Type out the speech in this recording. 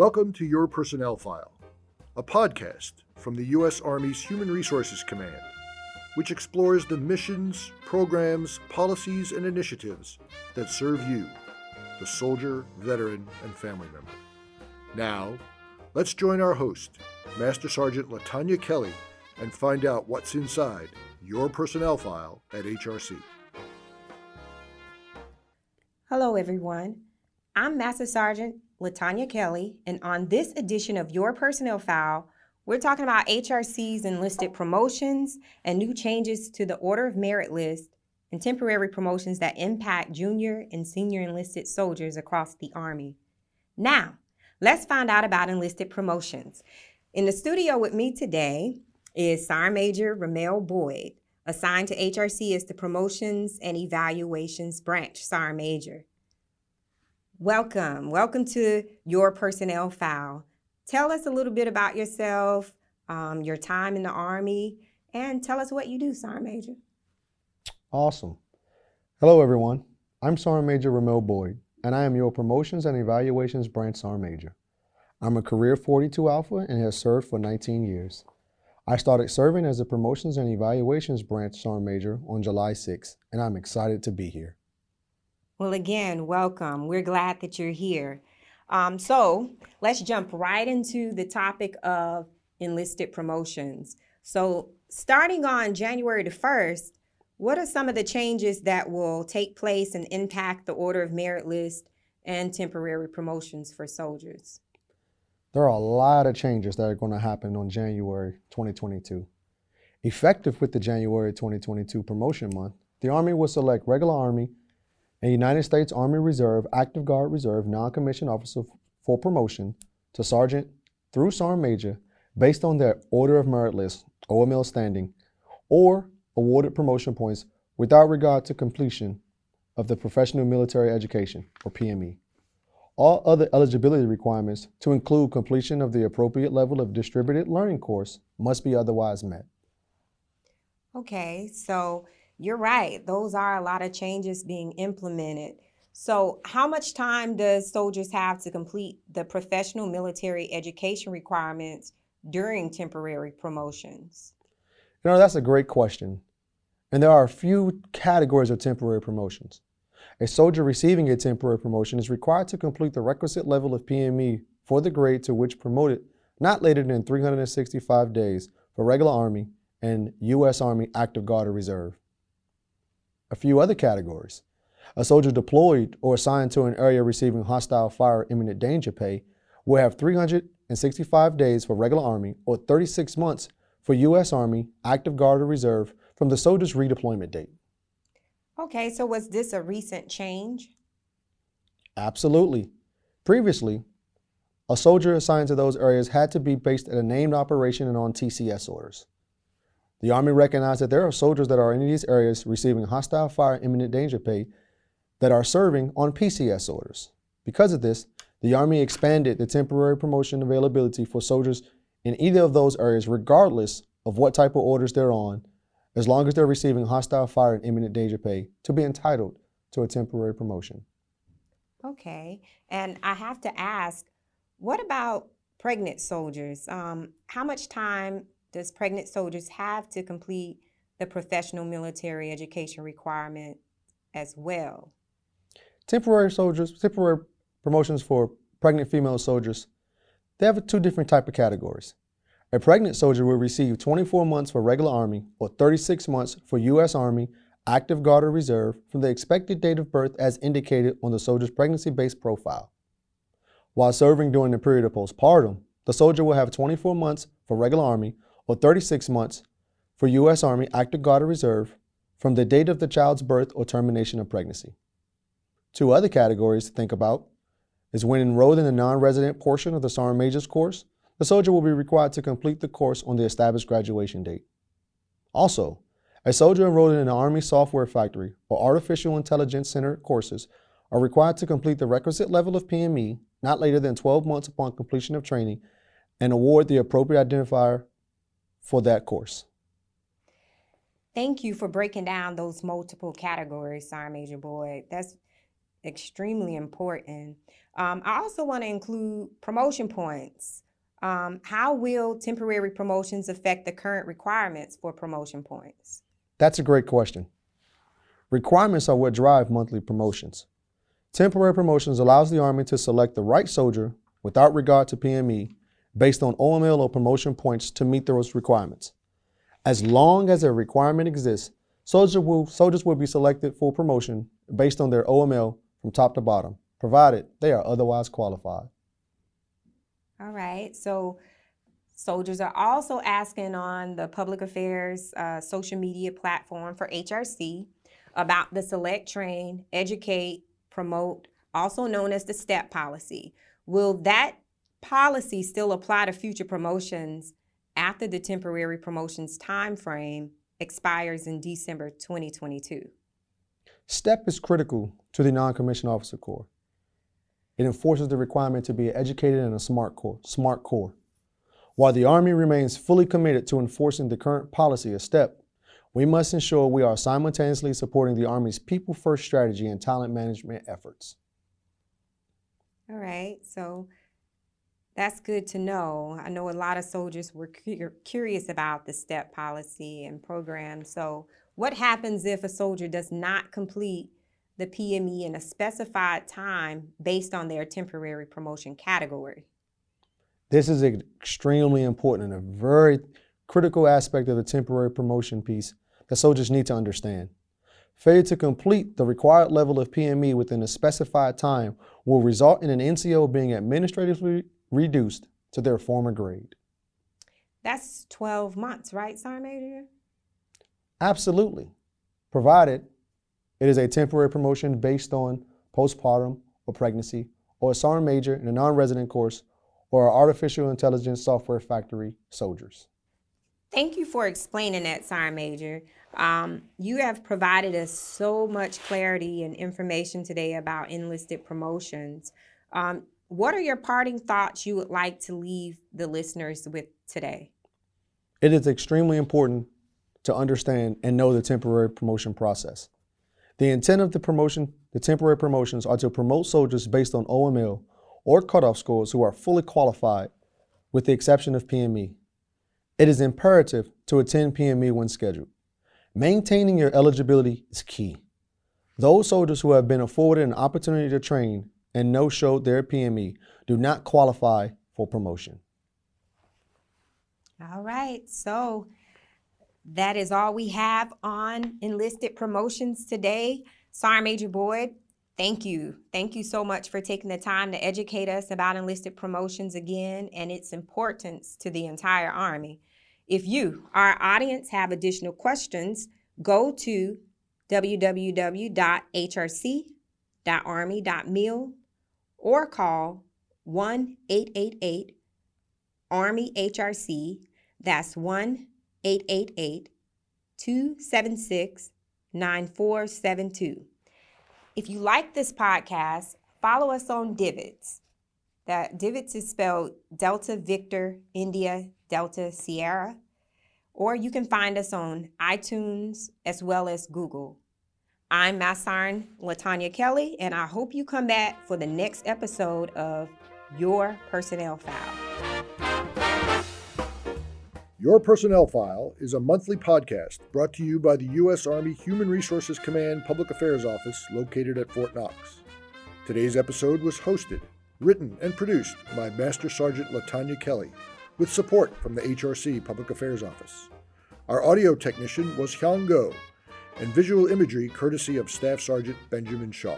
Welcome to Your Personnel File, a podcast from the U.S. Army's Human Resources Command, which explores the missions, programs, policies, and initiatives that serve you, the soldier, veteran, and family member. Now, let's join our host, Master Sergeant Latanya Kelly, and find out what's inside Your Personnel File at HRC. Hello, everyone. I'm Master Sergeant Latanya Kelly, and on this edition of Your Personnel File, we're talking about HRC's enlisted promotions and new changes to the Order of Merit list and temporary promotions that impact junior and senior enlisted soldiers across the Army. Now, let's find out about enlisted promotions. In the studio with me today is Sergeant Major Ramel Boyd, assigned to HRC as the Promotions and Evaluations Branch Sergeant Major. Welcome to Your Personnel File. Tell us a little bit about yourself, your time in the Army, and tell us what you do, Sergeant Major. Awesome. Hello, everyone. I'm Sergeant Major Ramel Boyd, and I am your Promotions and Evaluations Branch Sergeant Major. I'm a Career 42 Alpha and have served for 19 years. I started serving as a Promotions and Evaluations Branch Sergeant Major on July 6th, and I'm excited to be here. Well, again, welcome. We're glad that you're here. So let's jump right into the topic of enlisted promotions. So starting on January the 1st, what are some of the changes that will take place and impact the Order of Merit list and temporary promotions for soldiers? There are a lot of changes that are going to happen on January 2022. Effective with the January 2022 promotion month, the Army will select regular Army and United States Army Reserve, Active Guard Reserve, non-commissioned officer for promotion to sergeant through sergeant major based on their Order of Merit list, OML standing, or awarded promotion points without regard to completion of the professional military education, or PME. All other eligibility requirements, to include completion of the appropriate level of distributed learning course, must be otherwise met. Okay, so you're right. Those are a lot of changes being implemented. So how much time does soldiers have to complete the professional military education requirements during temporary promotions? You know, that's a great question. And there are a few categories of temporary promotions. A soldier receiving a temporary promotion is required to complete the requisite level of PME for the grade to which promoted not later than 365 days for regular Army and U.S. Army Active Guard or Reserve. A few other categories. A soldier deployed or assigned to an area receiving hostile fire or imminent danger pay will have 365 days for regular Army or 36 months for U.S. Army, Active Guard or Reserve from the soldier's redeployment date. Okay, so was this a recent change? Absolutely. Previously, a soldier assigned to those areas had to be based at a named operation and on TCS orders. The Army recognized that there are soldiers that are in these areas receiving hostile fire, imminent danger pay that are serving on PCS orders. Because of this, the Army expanded the temporary promotion availability for soldiers in either of those areas, regardless of what type of orders they're on, as long as they're receiving hostile fire and imminent danger pay, to be entitled to a temporary promotion. Okay, and I have to ask, what about pregnant soldiers? How much time does pregnant soldiers have to complete the professional military education requirement as well? Temporary promotions for pregnant female soldiers, they have two different type of categories. A pregnant soldier will receive 24 months for regular Army or 36 months for U.S. Army, Active Guard or Reserve from the expected date of birth as indicated on the soldier's pregnancy-based profile. While serving during the period of postpartum, the soldier will have 24 months for regular Army or 36 months for U.S. Army, Active Guard or Reserve from the date of the child's birth or termination of pregnancy. Two other categories to think about is when enrolled in the non-resident portion of the Sergeant Major's course, the soldier will be required to complete the course on the established graduation date. Also, a soldier enrolled in the Army Software Factory or Artificial Intelligence Center courses are required to complete the requisite level of PME not later than 12 months upon completion of training and award the appropriate identifier for that course. Thank you for breaking down those multiple categories, Sergeant Major Boyd. That's extremely important. I also want to include promotion points. How will temporary promotions affect the current requirements for promotion points? That's a great question. Requirements are what drive monthly promotions. Temporary promotions allows the Army to select the right soldier without regard to PME based on OML or promotion points to meet those requirements. As long as a requirement exists, soldiers will be selected for promotion based on their OML from top to bottom, provided they are otherwise qualified. All right, so soldiers are also asking on the public affairs social media platform for HRC about the Select, Train, Educate, Promote, also known as the STEP policy. Will that policy still apply to future promotions after the temporary promotions time frame expires in December 2022? STEP is critical to the non-commissioned officer corps. It enforces the requirement to be educated in a smart corps. While the Army remains fully committed to enforcing the current policy of STEP, we must ensure we are simultaneously supporting the Army's people first strategy and talent management efforts. All right, so that's good to know. I know a lot of soldiers were curious about the STEP policy and program. So what happens if a soldier does not complete the PME in a specified time based on their temporary promotion category? This is extremely important and a very critical aspect of the temporary promotion piece that soldiers need to understand. Failure to complete the required level of PME within a specified time will result in an NCO being administratively reduced to their former grade. That's 12 months, right, Sergeant Major? Absolutely, provided it is a temporary promotion based on postpartum or pregnancy, or a sergeant major in a non-resident course, or an artificial intelligence software factory soldiers. Thank you for explaining that, Sergeant Major. You have provided us so much clarity and information today about enlisted promotions. What are your parting thoughts you would like to leave the listeners with today? It is extremely important to understand and know the temporary promotion process. The intent of the temporary promotions are to promote soldiers based on OML or cutoff scores who are fully qualified with the exception of PME. It is imperative to attend PME when scheduled. Maintaining your eligibility is key. Those soldiers who have been afforded an opportunity to train and no-showed their PME do not qualify for promotion. All right, so that is all we have on enlisted promotions today. Sergeant Major Boyd, thank you. Thank you so much for taking the time to educate us about enlisted promotions again and its importance to the entire Army. If you, our audience, have additional questions, go to www.hrc.army.mil or call 1-888-ARMY-HRC. That's 1-888-276-9472. If you like this podcast, follow us on Divots. That Divots is spelled Delta Victor India Delta Sierra, or you can find us on iTunes as well as Google. I'm Master Sergeant Latanya Kelly, and I hope you come back for the next episode of Your Personnel File. Your Personnel File is a monthly podcast brought to you by the U.S. Army Human Resources Command Public Affairs Office located at Fort Knox. Today's episode was hosted, written, and produced by Master Sergeant Latanya Kelly with support from the HRC Public Affairs Office. Our audio technician was Hyang Goh and visual imagery courtesy of Staff Sergeant Benjamin Shaw.